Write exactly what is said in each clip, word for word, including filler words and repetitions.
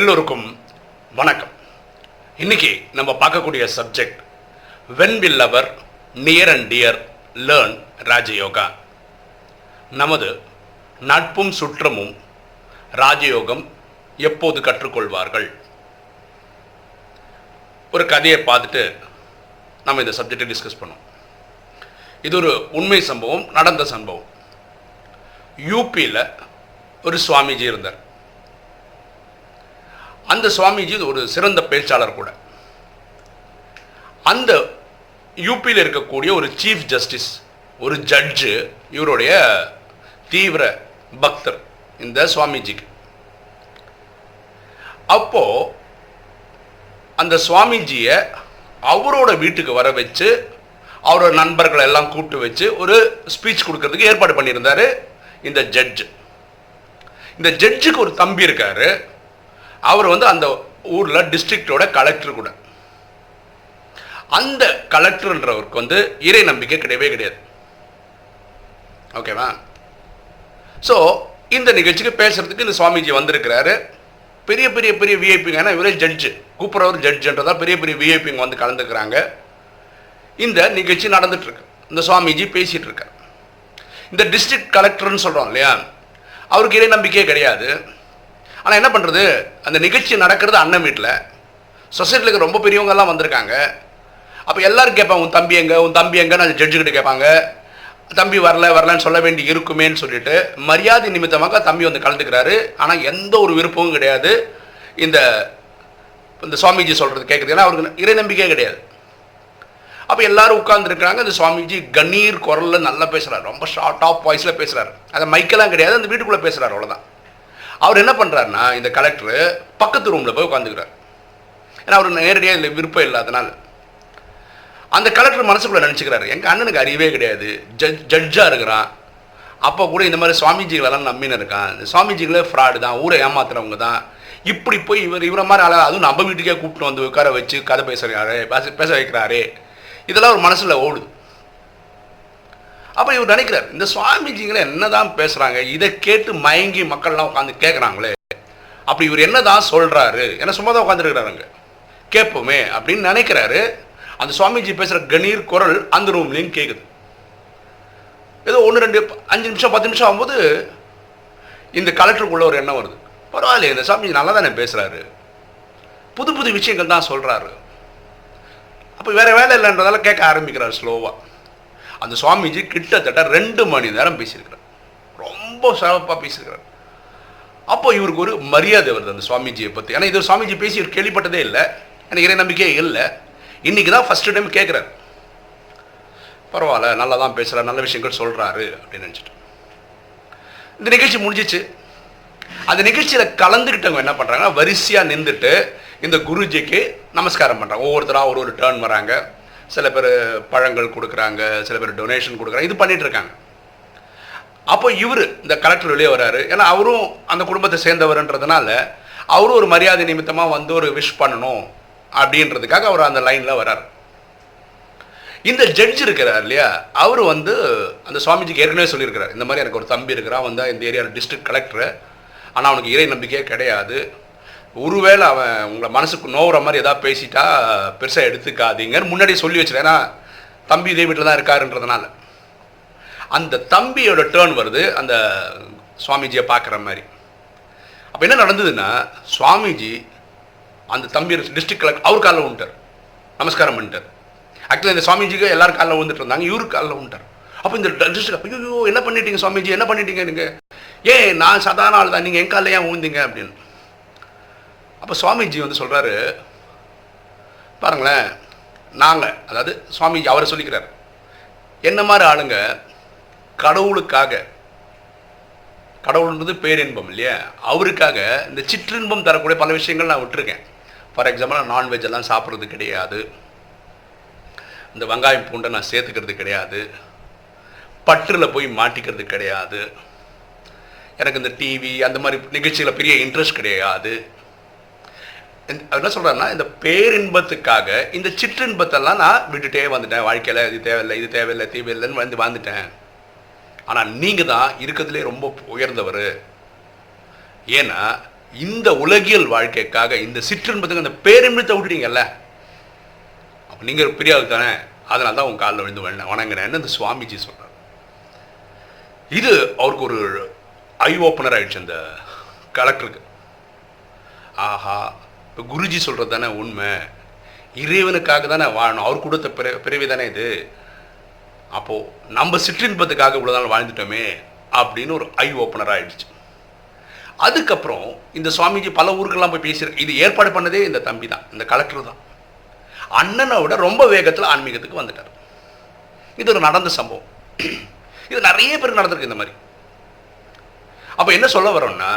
எல்லோருக்கும் வணக்கம். இன்னைக்கு நம்ம பார்க்கக்கூடிய subject, when will our near and dear learn Raja Yoga. நமது நட்பும் சுற்றமும் ராஜயோகம் எப்போது கற்றுக்கொள்வார்கள்? ஒரு கதையை பார்த்துட்டு நம்ம இந்த சப்ஜெக்டை டிஸ்கஸ் பண்ணோம். இது ஒரு உண்மை சம்பவம், நடந்த சம்பவம். யூபியில் ஒரு சுவாமிஜி இருந்தார். அந்த சுவாமிஜி ஒரு சிறந்த பேச்சாளர் கூட. அந்த யூபியில் இருக்கக்கூடிய ஒரு சீஃப் ஜஸ்டிஸ், ஒரு ஜட்ஜு, இவருடைய தீவிர பக்தர் இந்த சுவாமிஜிக்கு. அப்போ அந்த சுவாமிஜியை அவரோட வீட்டுக்கு வர வச்சு, அவரோட நண்பர்களை எல்லாம் கூப்பிட்டு வச்சு ஒரு ஸ்பீச் கொடுக்கறதுக்கு ஏற்பாடு பண்ணியிருந்தார் இந்த ஜட்ஜு. இந்த ஜட்ஜுக்கு ஒரு தம்பி இருக்காரு. அவர் வந்து அந்த ஊரில் டிஸ்ட்ரிக்டோட கலெக்டர் கூட. அந்த கலெக்டர்ன்றவருக்கு வந்து இறை நம்பிக்கை கிடையவே கிடையாது. ஓகேவா? ஸோ இந்த நிகழ்ச்சிக்கு பேசுறதுக்கு இந்த சுவாமிஜி வந்திருக்கிறாரு. பெரிய பெரிய பெரிய விஐபிங்க, ஏன்னா இவரே ஜட்ஜு, கூப்பிட்றவர் ஜட்ஜுன்றதா பெரிய பெரிய விஐபிங்க வந்து கலந்துக்கிறாங்க. இந்த நிகழ்ச்சி நடந்துட்டுருக்கு. இந்த சுவாமிஜி பேசிகிட்டு இருக்கார். இந்த டிஸ்ட்ரிக்ட் கலெக்டர்னு சொல்கிறோம் இல்லையா, அவருக்கு இறை நம்பிக்கையே கிடையாது. ஆனால் என்ன பண்ணுறது, அந்த நிகழ்ச்சி நடக்கிறது அண்ணன் வீட்டில். சொசைட்டிலுக்கு ரொம்ப பெரியவங்கெல்லாம் வந்திருக்காங்க. அப்போ எல்லோரும் கேட்பாங்க, உன் தம்பி எங்கே, உன் தம்பி எங்கன்னு அந்த ஜட்ஜுக்கிட்ட கேட்பாங்க. தம்பி வரல வரலன்னு சொல்ல வேண்டி இருக்குமேன்னு சொல்லிட்டு மரியாதை நிமித்தமாக தம்பி வந்து கலந்துக்கிறாரு. ஆனால் எந்த ஒரு விருப்பமும் கிடையாது. இந்த இந்த சுவாமிஜி சொல்கிறது கேட்குறது, ஏன்னா அவருக்கு இறை நம்பிக்கையே கிடையாது. அப்போ எல்லோரும் உட்கார்ந்துருக்கிறாங்க. அந்த சுவாமிஜி கணீர் குரலில் நல்லா பேசுகிறார், ரொம்ப டாப் வாய்ஸில் பேசுகிறார். அந்த மைக்கெல்லாம் கிடையாது, அந்த வீட்டுக்குள்ளே பேசுகிறார், அவ்வளோதான். அவர் என்ன பண்ணுறாருனா, இந்த கலெக்டரு பக்கத்து ரூமில் போய் உட்காந்துக்கிறார். ஏன்னா அவர் நேரடியாக இதில் விருப்பம் இல்லாதனால. அந்த கலெக்டர் மனசுக்குள்ளே நினச்சிக்கிறாரு, எங்கள் அண்ணனுக்கு அறிவே கிடையாது, ஜட்ஜ் ஜட்ஜாக இருக்கிறான். அப்போ கூட இந்த மாதிரி சுவாமிஜிகளெல்லாம் நம்பின்னு இருக்கான். இந்த சுவாமிஜிகளே ஃப்ராடு தான், ஊரை ஏமாத்துறவங்க தான். இப்படி போய் இவர் இவரை மாதிரி அழகாக, அதுவும் நம்ம வீட்டுக்கே கூப்பிட்டு வந்து உட்கார வச்சு கதை பேசுகிறாரு, பேச பேச வைக்கிறாரு. இதெல்லாம் ஒரு மனசில் ஓடுது. அப்போ இவர் நினைக்கிறார், இந்த சுவாமிஜிங்களே என்ன தான் பேசுகிறாங்க, இதை கேட்டு மயங்கி மக்கள்லாம் உட்காந்து கேட்குறாங்களே, அப்படி இவர் என்ன தான் சொல்கிறாரு, ஏன்னா சும்மா தான் உட்காந்துருக்கிறாருங்க, கேட்போமே அப்படின்னு நினைக்கிறாரு. அந்த சுவாமிஜி பேசுகிற கணீர் குரல் அந்த ரூம்லேயும் கேட்குது. ஏதோ ஒன்று ரெண்டு அஞ்சு நிமிஷம் பத்து நிமிஷம் ஆகும்போது இந்த கலெக்டருக்குள்ள ஒரு எண்ணம் வருது, பரவாயில்ல இந்த சுவாமிஜி நல்லா தானே பேசுகிறாரு, புது புது விஷயங்கள் தான் சொல்கிறாரு. அப்போ வேறு வேலை இல்லைன்றதால கேட்க ஆரம்பிக்கிறார் ஸ்லோவாக. அந்த சுவாமிஜி கிட்டத்தட்ட ரெண்டு மணி நேரம் பேசியிருக்கிறார், ரொம்ப சிறப்பாக பேசியிருக்கிறார். அப்போ இவருக்கு ஒரு மரியாதை வருது அந்த சுவாமிஜியை பற்றி. ஏன்னா இது சுவாமிஜி பேசி இவர் கேள்விப்பட்டதே இல்லை, எனக்கு இறை நம்பிக்கையே இல்லை. இன்றைக்கி தான் ஃபஸ்ட்டு டைம் கேட்குறாரு. பரவாயில்ல நல்லா தான் பேசுகிறார், நல்ல விஷயங்கள் சொல்கிறாரு அப்படின்னு நினச்சிட்டு இந்த நிகழ்ச்சி முடிஞ்சிச்சு. அந்த நிகழ்ச்சியில் கலந்துக்கிட்டவங்க என்ன பண்ணுறாங்கன்னா, வரிசையாக நின்றுட்டு இந்த குருஜிக்கு நமஸ்காரம் பண்ணுறாங்க. ஒவ்வொருத்தராக ஒரு ஒரு டர்ன் வராங்க. சில பேர் பழங்கள் கொடுக்குறாங்க, சில பேர் டொனேஷன் கொடுக்குறாங்க, இது பண்ணிகிட்ருக்காங்க. அப்போ இவர் இந்த கலெக்டர் வெளியே வராரு. ஏன்னா அவரும் அந்த குடும்பத்தை சேர்ந்தவர்ன்றதுனால அவரும் ஒரு மரியாதை நிமித்தமாக வந்து ஒரு விஷ் பண்ணணும் அப்படின்றதுக்காக அவர் அந்த லைனில் வராரு. இந்த ஜட்ஜ் இருக்கிறார் இல்லையா, அவர் வந்து அந்த சுவாமிஜிக்கு ஏற்கனவே சொல்லியிருக்கிறார், இந்த மாதிரி எனக்கு ஒரு தம்பி இருக்கிறான், வந்து இந்த ஏரியாவில் டிஸ்ட்ரிக்ட் கலெக்டரு, ஆனால் அவனுக்கு இறை நம்பிக்கையே கிடையாது. ஒருவேளை அவன் உங்களை மனசுக்கு நோவுற மாதிரி எதாவது பேசிட்டா பெருசாக எடுத்துக்காதீங்கன்னு முன்னாடியே சொல்லி வச்சுட்டேன். ஏன்னா தம்பி இதே வீட்டில் தான் இருக்காருன்றதுனால. அந்த தம்பியோட டேர்ன் வருது அந்த சுவாமிஜியை பார்க்குற மாதிரி. அப்போ என்ன நடந்ததுன்னா, சுவாமிஜி அந்த தம்பி டிஸ்ட்ரிக்ட் கலெக்டர் அவர் காலில் விழுந்துட்டார், நமஸ்காரம் பண்ணிட்டார். ஆக்சுவலாக இந்த சுவாமிஜிக்கு எல்லாரும் காலில் விழுந்துட்டு இருந்தாங்க, இவரு காலில் விழுந்துட்டார். அப்போ இந்த டிஸ்ட்ரிக்ட், ஐயோ என்ன பண்ணிட்டீங்க சுவாமிஜி, என்ன பண்ணிட்டீங்க நீங்கள், ஏன் நான் சாதாரண ஆள் தான், நீங்கள் என் காலில் ஏன் விழுந்தீங்க அப்படின்னு. அப்போ சுவாமிஜி வந்து சொல்கிறாரு, பாருங்களேன் நாங்கள், அதாவது சுவாமிஜி அவரை சொல்லிக்கிறார், என்ன மாதிரி ஆளுங்க கடவுளுக்காக, கடவுள்ன்றது பேரின்பம் இல்லையா, அவருக்காக இந்த சிற்றின்பம் தரக்கூடிய பல விஷயங்கள் நான் விட்டுருக்கேன். ஃபார் எக்ஸாம்பிள், நான் நான்வெஜ் எல்லாம் சாப்பிட்றது கிடையாது, இந்த வெங்காயம் பூண்டை நான் சேர்த்துக்கிறது கிடையாது, பற்றில் போய் மாட்டிக்கிறது கிடையாது, எனக்கு இந்த டிவி அந்த மாதிரி நிகழ்ச்சியில் பெரிய இன்ட்ரெஸ்ட் கிடையாது. என்ன சொல்கிறேன்னா, இந்த பேரின்பத்துக்காக இந்த சிற்றின்பத்தெல்லாம் நான் விட்டுட்டே வந்துட்டேன் வாழ்க்கையில். இது தேவையில்லை, இது தேவையில்லை, தேவையில்லைன்னு வந்து வாழ்ந்துட்டேன். ஆனால் நீங்கள் தான் இருக்கிறதுலே ரொம்ப உயர்ந்தவர். ஏன்னா இந்த உலகியல் வாழ்க்கைக்காக இந்த சிற்றின்பத்துக்கு அந்த பேரிமிடத்தை விட்டுட்டீங்கல்ல, அப்போ நீங்கள் பெரிய ஆள் தானே, அதனால தான் உங்கள் காலில் விழுந்து வணங்குறேன்னு அந்த சுவாமிஜி சொல்கிறார். இது அவருக்கு ஒரு ஐ ஓப்பனர் ஆகிடுச்சு அந்த கலெக்டருக்கு. ஆஹா, இப்போ குருஜி சொல்கிறது தானே உண்மை, இறைவனுக்காக தானே வாழணும், அவர் கொடுத்த பிற பிறவி தானே இது, அப்போது நம்ம சிற்றின்பத்துக்காக இவ்வளோ நாள் வாழ்ந்துட்டோமே அப்படின்னு ஒரு ஐ ஓப்பனராக ஆகிடுச்சு. அதுக்கப்புறம் இந்த சுவாமிஜி பல ஊருக்கெல்லாம் போய் பேசியிருக்க, இது ஏற்பாடு பண்ணதே இந்த தம்பி தான், இந்த கலெக்டர் தான். அண்ணனை விட ரொம்ப வேகத்தில் ஆன்மீகத்துக்கு வந்துட்டார். இது ஒரு நடந்த சம்பவம், இது நிறைய பேர் நடந்திருக்கு இந்த மாதிரி. அப்போ என்ன சொல்ல வரோம்னா,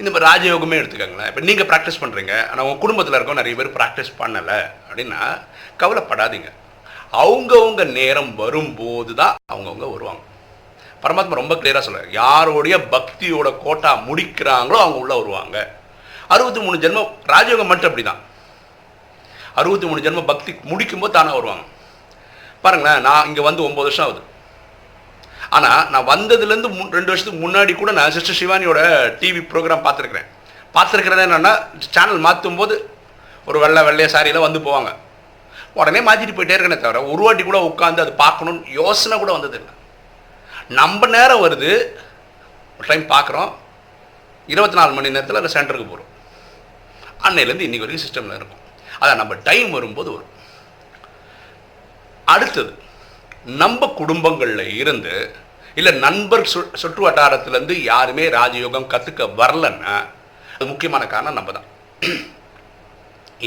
இந்த மாதிரி ராஜயோகமே எடுத்துக்கோங்களேன். இப்போ நீங்கள் ப்ராக்டிஸ் பண்ணுறீங்க, ஆனால் உங்கள் குடும்பத்தில் இருக்கோம் நிறைய பேர் ப்ராக்டிஸ் பண்ணலை அப்படின்னா கவலைப்படாதீங்க. அவங்கவுங்க நேரம் வரும்போது தான் அவங்கவுங்க வருவாங்க. பரமாத்மா ரொம்ப கிளியராக சொல்கிறார், யாரோடைய பக்தியோட கோட்டா முடிக்கிறாங்களோ அவங்க உள்ளே வருவாங்க. அறுபத்தி மூணு ஜென்மம் ராஜயோகம் மட்டும் அப்படி தான், அறுபத்தி மூணு ஜென்ம பக்தி முடிக்கும்போது தானே வருவாங்க. பாருங்களேன், நான் இங்கே வந்து ஒம்பது வருஷம் ஆகுது, ஆனால் நான் வந்ததுலேருந்து மு ரெண்டு வருஷத்துக்கு முன்னாடி கூட நான் சிஸ்டர் சிவானியோட டிவி ப்ரோக்ராம் பார்த்துருக்குறேன். பார்த்துருக்கிறதே என்னென்னா, சேனல் மாற்றும் போது ஒரு வெள்ளை வெள்ளைய சாரியெல்லாம் வந்து போவாங்க, உடனே மாற்றிட்டு போயிட்டே இருக்கனே தவிர ஒரு வாட்டி கூட உட்காந்து அது பார்க்கணுன்னு யோசனை கூட வந்ததில்லை. நம்ம நேரம் வருது, ஒரு டைம் பார்க்குறோம், இருபத்தி நாலு மணி நேரத்தில் அந்த சென்டருக்கு போகிறோம். அன்னையிலேருந்து இன்றைக்கி வரைக்கும் சிஸ்டமில் இருக்கும். அதான் நம்ம டைம் வரும்போது வரும். அடுத்தது, நம்ம குடும்பங்களில் இருந்து இல்லை நண்பர் சு சுற்று வட்டாரத்துலேருந்து யாருமே ராஜயோகம் கற்றுக்க வரலன்னா அது முக்கியமான காரணம் நம்ம தான்.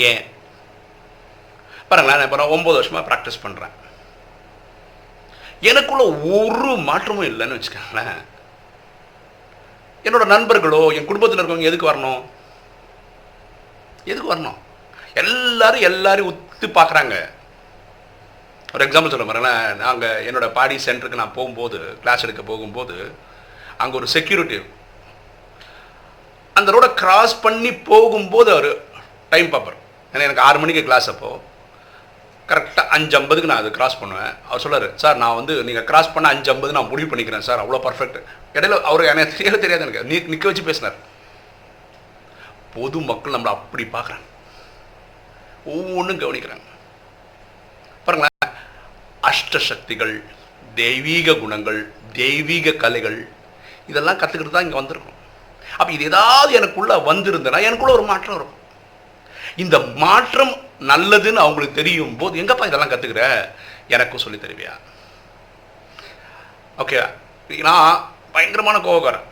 ஏன் பாருங்களேன், நான் இப்போ ஒம்பது வருஷமாக ப்ராக்டிஸ் பண்ணுறேன், எனக்குள்ள ஒரு மாற்றமும் இல்லைன்னு வச்சுக்கோங்களேன். என்னோட நண்பர்களோ என் குடும்பத்தில் இருக்கவங்க எதுக்கு வரணும் எதுக்கு வரணும் எல்லாரும் எல்லாரும் உத்து பார்க்குறாங்க. ஒரு எக்ஸாம்பிள் சொல்ல பாருங்களேன், நாங்கள் என்னோடய பாடி சென்டருக்கு நான் போகும்போது, கிளாஸ் எடுக்க போகும்போது, அங்கே ஒரு செக்யூரிட்டி அந்த ரோடை கிராஸ் பண்ணி போகும்போது அவர் டைம் பார்ப்பார். ஏன்னா எனக்கு ஆறு மணிக்கு கிளாஸ், அப்போது கரெக்டாக அஞ்சு ஐம்பதுக்கு நான் அதை கிராஸ் பண்ணுவேன். அவர் சொல்கிறார், சார் நான் வந்து நீங்கள் கிராஸ் பண்ண அஞ்சு ஐம்பது நான் முடிவு பண்ணிக்கிறேன் சார், அவ்வளோ பர்ஃபெக்ட். இடையில அவர் எனக்கு தெரிய தெரியாது, எனக்கு நீ நிற்க வச்சு பேசினார். பொது மக்கள் நம்மளை அப்படி பார்க்குறாங்க, ஒவ்வொன்றும் கவனிக்கிறாங்க. பாருங்களேன், அஷ்டசக்திகள், தெய்வீக குணங்கள், தெய்வீக கலைகள், இதெல்லாம் கற்றுக்கிட்டு தான் இங்கே வந்திருக்கோம். அப்போ இது ஏதாவது எனக்குள்ளே வந்திருந்தேன்னா எனக்குள்ளே ஒரு மாற்றம் இருக்கும். இந்த மாற்றம் நல்லதுன்னு அவங்களுக்கு தெரியும் போது, எங்கப்பா இதெல்லாம் கற்றுக்கிற, எனக்கும் சொல்லி தருவியா? ஓகே, நான் பயங்கரமான கோபக்காரன்,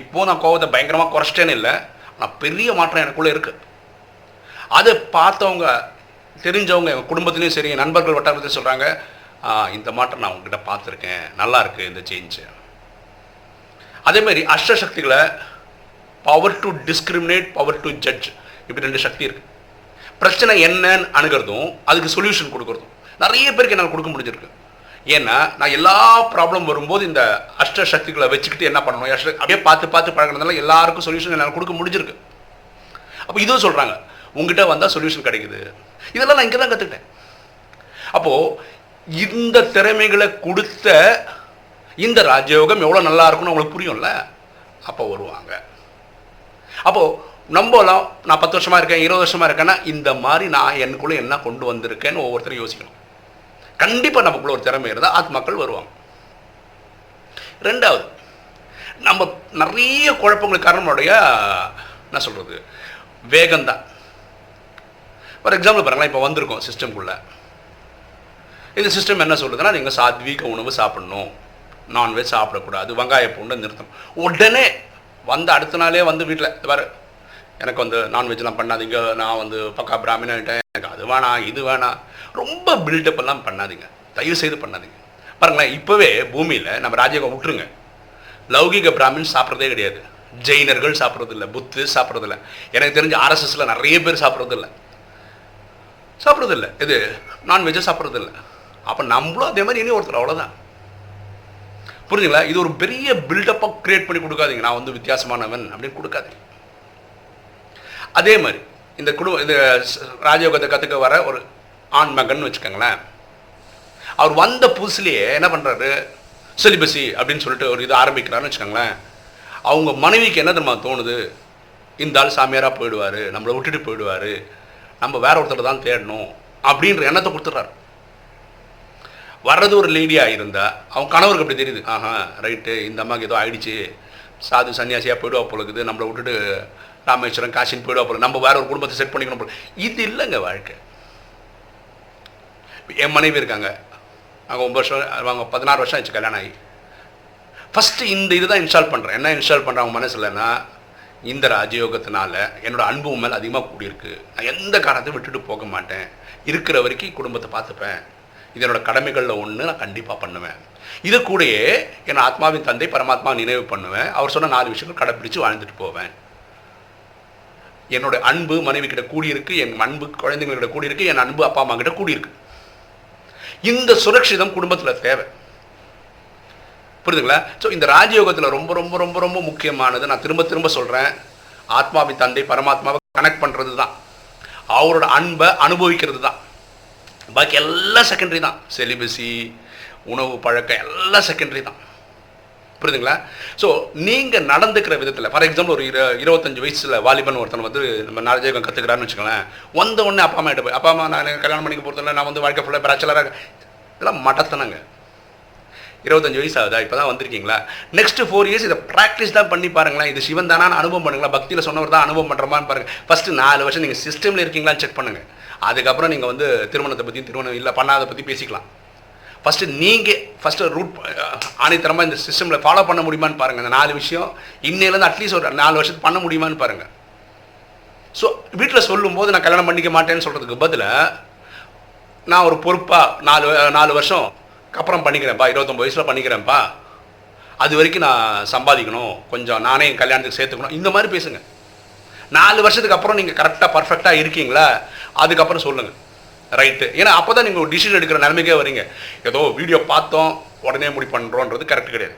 இப்போது நான் கோபத்தை பயங்கரமாக குறைச்சிட்டேன்னு இல்லை, ஆனால் பெரிய மாற்றம் எனக்குள்ளே இருக்குது. அதை பார்த்தவங்க, தெரிஞ்சவங்க, எங்கள் குடும்பத்துலேயும் சரி, நண்பர்கள் வட்டாரத்தையும் சொல்கிறாங்க, இந்த மாற்றம் நான் உங்ககிட்ட பார்த்துருக்கேன், நல்லா இருக்குது இந்த சேஞ்சு. அதேமாதிரி அஷ்டசக்திகளை, power to discriminate, power to judge, இப்படி ரெண்டு சக்தி இருக்குது. பிரச்சனை என்னன்னு அணுகிறதும் அதுக்கு சொல்யூஷன் கொடுக்குறதும் நிறைய பேருக்கு என்னால் கொடுக்க முடிஞ்சிருக்கு. ஏன்னா நான் எல்லா ப்ராப்ளம் வரும்போது இந்த அஷ்டசக்திகளை வச்சுக்கிட்டு என்ன பண்ணணும், அஷ்ட அப்படியே பார்த்து பார்த்து பழகிறதுனால எல்லாருக்கும் சொல்யூஷன் என்னால் கொடுக்க முடிஞ்சிருக்கு. அப்போ இதுவும் சொல்கிறாங்க, உங்ககிட்ட வந்தால் சொல்யூஷன் கிடைக்குது. இதெல்லாம் நான் இங்கே தான் கற்றுக்கிட்டேன். அப்போது இந்த திறமைகளை கொடுத்த இந்த ராஜயோகம் எவ்வளோ நல்லா இருக்குன்னு அவங்களுக்கு புரியும்ல, அப்போ வருவாங்க. அப்போது நம்பலாம், நான் பத்து வருஷமாக இருக்கேன், இருபது வருஷமாக இருக்கேன்னா இந்த மாதிரி நான் எனக்குள்ளே என்ன கொண்டு வந்திருக்கேன்னு ஒவ்வொருத்தரும் யோசிக்கணும். கண்டிப்பாக நமக்குள்ளே ஒரு திறமை இருந்தால் ஆத்மாக்கள் வருவாங்க. ரெண்டாவது, நம்ம நிறைய குழப்பங்களுக்கு காரணமுடைய என்ன சொல்கிறது, வேகம்தான். ஃபார் எக்ஸாம்பிள் பாருங்களேன், இப்போ வந்திருக்கோம் சிஸ்டம்குள்ளே, இந்த சிஸ்டம் என்ன சொல்லுதுன்னா, நீங்கள் சாத்வீக உணவு சாப்பிடணும், நான்வெஜ் சாப்பிடக்கூடாது, வெங்காய பூண்டு நிறுத்தணும். உடனே வந்து அடுத்த நாளே வந்து வீட்டில் வேறு எனக்கு வந்து நான்வெஜ்லாம் பண்ணாதீங்க, நான் வந்து பக்கா பிராமின் ஆகிட்டேன், எனக்கு அது வேணாம் இது வேணாம், ரொம்ப பில்டப் எல்லாம் பண்ணாதீங்க, தயவு செய்து பண்ணாதீங்க. பாருங்களேன், இப்போவே பூமியில் நம்ம ராஜயோகம் விட்டுருங்க, லௌகிக பிராமின் சாப்பிட்றதே கிடையாது, ஜெயினர்கள் சாப்பிட்றதில்லை, புத்து சாப்பிட்றதில்லை, எனக்கு தெரிஞ்ச ஆர்எஸ்எஸ்ல நிறைய பேர் சாப்பிட்றதில்லை சாப்பிட்றதில்லை இது நான்வெஜ்ஜை சாப்பிட்றதில்லை. அப்போ நம்மளும் அதே மாதிரி இனி ஒருத்தர், அவ்வளோதான். புரிஞ்சுங்களா? இது ஒரு பெரிய பில்டப்பாக க்ரியேட் பண்ணி கொடுக்காதீங்க, நான் வந்து வித்தியாசமானவன் அப்படின்னு கொடுக்காதீங்க. அதே மாதிரி இந்த குடும்ப இந்த ராஜயோகத்தை கற்றுக்க வர ஒரு ஆண் மகன் வச்சுக்கோங்களேன், அவர் வந்த புதுசுலேயே என்ன பண்ணுறாரு, சிலிபஸி அப்படின்னு சொல்லிட்டு ஒரு இது ஆரம்பிக்கிறாருன்னு வச்சுக்கோங்களேன். அவங்க மனைவிக்கு என்ன தெரியுமா தோணுது, இந்த ஆள் சாமியாராக போயிடுவார், நம்மளை விட்டுட்டு போயிடுவார், நம்ம வேற ஒருத்தர் தான் தேடணும் அப்படின்ற எண்ணத்தை கொடுத்துட்றாரு. வர்றது ஒரு லேடியாக இருந்தால் அவங்க கணவருக்கு அப்படி தெரியுது, ஆஹா ரைட்டு இந்த அம்மாவுக்கு ஏதோ ஆயிடுச்சு, சாது சன்னியாசியாக போயிடுவா போலக்குது, நம்மளை விட்டுட்டு ராமேஸ்வரம் காசின்னு போயிடுவா போல, நம்ம வேற ஒரு குடும்பத்தை செட் பண்ணிக்கணும் போல. இது இல்லைங்க வாழ்க்கை. என் மனைவி இருக்காங்க, அவங்க ஒம்பது வருஷம் அவங்க பதினாறு வருஷம் ஆச்சு கல்யாணம் ஆகி. ஃபஸ்ட்டு இந்த இது தான் இன்ஸ்டால் பண்ணுறேன். என்ன இன்ஸ்டால் பண்ணுறாங்க மனசுலன்னா, இந்த ராஜயோகத்தினால என்னோடய அன்பு மேலே அதிகமாக கூடியிருக்கு, நான் எந்த காரணத்தையும் விட்டுட்டு போக மாட்டேன், இருக்கிற வரைக்கும் குடும்பத்தை பார்த்துப்பேன், இது என்னோட கடமைகளில் ஒன்று, நான் கண்டிப்பாக பண்ணுவேன். இது கூடயே என் ஆத்மாவின் தந்தை பரமாத்மா நினைவு பண்ணுவேன், அவர் சொன்ன நாலு விஷயங்கள் கடைப்பிடிச்சு வாழ்ந்துட்டு போவேன். என்னோடய அன்பு மனைவி கிட்ட கூடியிருக்கு, என் அன்பு குழந்தைங்கள்கிட்ட கூடியிருக்கு, என் அன்பு அப்பா அம்மா கிட்ட கூடியிருக்கு. இந்த சுரட்சிதம் குடும்பத்தில் தேவை, புரியுதுங்களா? ஸோ இந்த ராஜயோகத்தில் ரொம்ப ரொம்ப ரொம்ப ரொம்ப முக்கியமானது, நான் திரும்ப திரும்ப சொல்கிறேன், ஆத்மாவின் தந்தை பரமாத்மாவை கனெக்ட் பண்ணுறது தான், அவரோட அன்பை அனுபவிக்கிறது தான். பாக்கி எல்லாம் செகண்டரி தான். செலிபஸி, உணவு பழக்கம் எல்லாம் செகண்டரி தான், புரியுதுங்களா? ஸோ நீங்கள் நடந்துக்கிற விதத்தில், ஃபார் எக்ஸாம்பிள் ஒரு இரு இருபத்தஞ்சி வயசில் வாலிபன் ஒருத்தன் வந்து நம்ம ராஜயோகம் கற்றுக்கிறான்னு வச்சுக்கோங்களேன். வந்த உடனே அப்பா அம்மா கிட்ட போய், அப்பா அம்மா நான் கல்யாணம் பண்ணிக்க போகிறதில்ல, நான் வந்து வாழ்க்கை ஃபுல்லாக பிரச்சலாக இருக்கேன், இதெல்லாம் மடத்தனங்க. இருபத்தஞ்சி வயசு ஆகுதா, இப்போ தான் வந்திருக்கீங்களா? நெக்ஸ்ட் ஃபோர் இயர்ஸ் இதை ப்ராக்டிஸ் தான் பண்ணி பாருங்களேன். இது சிவன் தானா அனுபவம் பண்ணுங்களா, பக்தியில் சொன்னவர் தான் அனுபவம் பண்ணுறமான்னு பாருங்கள். ஃபஸ்ட்டு நாலு வருஷம் நீங்கள் சிஸ்டமில் இருக்கீங்களான்னு செக் பண்ணுங்கள். அதுக்கப்புறம் நீங்கள் வந்து திருமணத்தை பற்றி, திருமணம் இல்லை பண்ணாத பற்றி பேசிக்கலாம். ஃபஸ்ட்டு நீங்கள் ஃபஸ்ட்டு ரூட் ஆணைத்தரமாக இந்த சிஸ்டமில் ஃபாலோ பண்ண முடியுமான்னு பாருங்கள். இந்த நாலு விஷயம் இன்னையிலேருந்து அட்லீஸ்ட் ஒரு நாலு வருஷத்துக்கு பண்ண முடியுமான்னு பாருங்கள். ஸோ வீட்டில் சொல்லும்போது நான் கல்யாணம் பண்ணிக்க மாட்டேன்னு சொல்கிறதுக்கு பதிலாக, நான் ஒரு பொறுப்பாக நாலு நாலு வருஷம் அப்புறம் பண்ணிக்கிறேன்ப்பா, இருபத்தொம்பது வயசில் பண்ணிக்கிறேன்ப்பா, அது வரைக்கும் நான் சம்பாதிக்கணும், கொஞ்சம் நானே கல்யாணத்துக்கு சேர்த்துக்கணும், இந்த மாதிரி பேசுங்க. நாலு வருஷத்துக்கு அப்புறம் நீங்கள் கரெக்டாக பர்ஃபெக்டாக இருக்கீங்களா, அதுக்கப்புறம் சொல்லுங்கள், ரைட்டு? ஏன்னா அப்போ தான் நீங்கள் ஒரு டிசிஷன் எடுக்கிற நிலைமைக்கே வரீங்க. ஏதோ வீடியோ பார்த்தோம் உடனே முடி பண்ணுறோன்றது கரெக்ட் கிடையாது.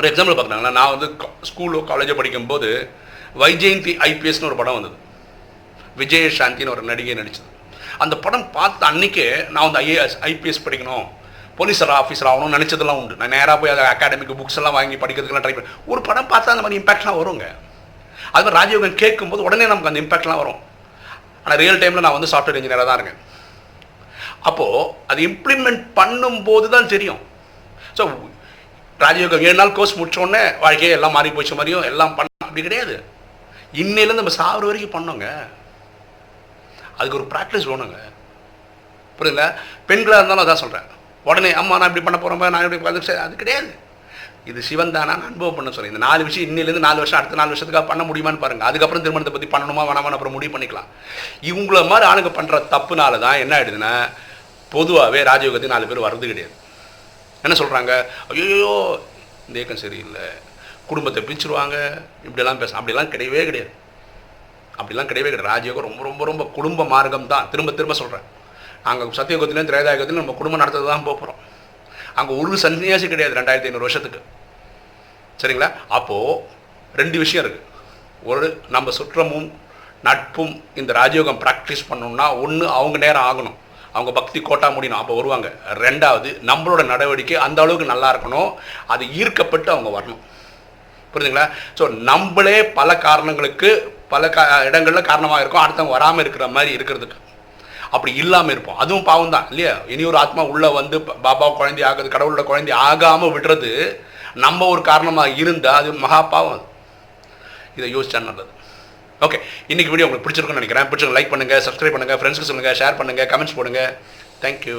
ஒரு எக்ஸாம்பிள் பார்க்குறாங்களா, நான் வந்து ஸ்கூலோ காலேஜோ படிக்கும்போது வைஜெயந்தி ஐபிஎஸ்னு ஒரு படம் வந்தது, விஜயசாந்தின்னு ஒரு நடிகை நடித்தது. அந்த படம் பார்த்த அன்றைக்கே நான் வந்து ஐஏஎஸ் ஐபிஎஸ் படிக்கணும், போலீஸ் ஆஃபீஸர் ஆகணும்னு நினச்சதெல்லாம் உண்டு. நான் நேராக போய் அதை அகாடமிக்கு புக்ஸ் எல்லாம் வாங்கி படிக்கிறதுக்கெல்லாம் ட்ரை பண்ணேன். ஒரு படம் பார்த்தா அந்த மாதிரி இம்பாக்ட்லாம் வருங்க. அது மாதிரி ராஜயோகம் கேட்கும்போது உடனே நமக்கு அந்த இம்பாக்ட்லாம் வரும். ஆனால் ரியல் டைமில் நான் வந்து சாஃப்ட்வேர் இன்ஜினியராக தான் இருக்கேன். அப்போது அது இம்ப்ளிமெண்ட் பண்ணும்போது தான் தெரியும். ஸோ ராஜயோகம் ஏழு நாள் கோர்ஸ் முடித்தோடனே வாழ்க்கையே எல்லாம் மாறி போச்ச மாதிரியும் எல்லாம் பண்ண அப்படி கிடையாது. இன்னையிலேருந்து நம்ம சாப்பிட்ற வரைக்கும் பண்ணோங்க, அதுக்கு ஒரு ப்ராக்டிஸ் வேணுங்க, புரியுதுங்களா? பெண்களாக இருந்தாலும் அதான் சொல்கிறேன், உடனே அம்மா நான் இப்படி பண்ண போகிறேன், நான் இப்படி பார்த்து அது கிடையாது. இது சிவன் தானா அனுபவம் பண்ண சொல்கிறேன். இந்த நாலு விஷயம் இன்னிலேருந்து நாலு வருஷம் அடுத்த நாலு வருஷத்துக்காக பண்ண முடியுமான்னு பாருங்கள். அதுக்கப்புறம் திருமணத்தை பற்றி பண்ணணுமா வேணாமான்னு அப்புறம் முடிவு பண்ணிக்கலாம். இவங்கள மாதிரி ஆளுங்க பண்ணுற தப்புனால தான் என்ன ஆகிடுதுன்னா, பொதுவாகவே ராஜயோகத்துக்கு நாலு பேர் வர்றது கிடையாது. என்ன சொல்கிறாங்க, ஐயோ இந்த ஏக்கம் சரியில்லை, குடும்பத்தை பிரிச்சுருவாங்க, இப்படிலாம் பேச, அப்படிலாம் கிடையவே கிடையாது, அப்படிலாம் கிடையவே கிடையாது. ராஜயோகம் ரொம்ப ரொம்ப ரொம்ப குடும்ப மார்க்கம் தான். திரும்ப திரும்ப சொல்கிறேன், அங்கே சத்தியகத்திலையும் திரேதாயுகத்திலையும் நம்ம குடும்பம் நடத்தது தான் போக போகிறோம். அங்கே ஒரு சன்னியாசி கிடையாது ரெண்டாயிரத்தி ஐநூறு வருஷத்துக்கு, சரிங்களா? அப்போது ரெண்டு விஷயம் இருக்குது. ஒரு நம்ம சுற்றமும் நட்பும் இந்த ராஜயோகம் ப்ராக்டிஸ் பண்ணணும்னா, ஒன்று அவங்க நேரம் ஆகணும், அவங்க பக்தி கோட்டா முடியணும், அப்போ வருவாங்க. ரெண்டாவது நம்மளோட நடவடிக்கை அந்த அளவுக்கு நல்லா இருக்கணும், அது ஈர்க்கப்பட்டு அவங்க வரணும், புரியுதுங்களா? ஸோ நம்மளே பல காரணங்களுக்கு பல கா இடங்களில் காரணமாக இருக்கும், அடுத்தவங்க வராமல் இருக்கிற மாதிரி இருக்கிறதுக்கு. அப்படி இல்லாமல் இருப்போம், அதுவும் பாவம் தான் இல்லையா? இனி ஒரு ஆத்மா உள்ளே வந்து பாபா குழந்தை ஆகுது, கடவுளோட குழந்தை ஆகாமல் விடுறது நம்ம ஒரு காரணமாக இருந்தால் அது மகா பாவம். அது இதை யோசிச்சா நல்லது. ஓகே, இன்றைக்கி வீடியோ உங்களுக்கு பிடிச்சிருக்குன்னு நினைக்கிறேன். பிடிச்சிருக்கு லைக் பண்ணுங்கள், சப்ஸ்கிரைப் பண்ணுங்கள், ஃப்ரெண்ட்ஸுக்கு சொல்லுங்கள், ஷேர் பண்ணுங்கள், கமெண்ட்ஸ் போடுங்கள். தேங்க்யூ.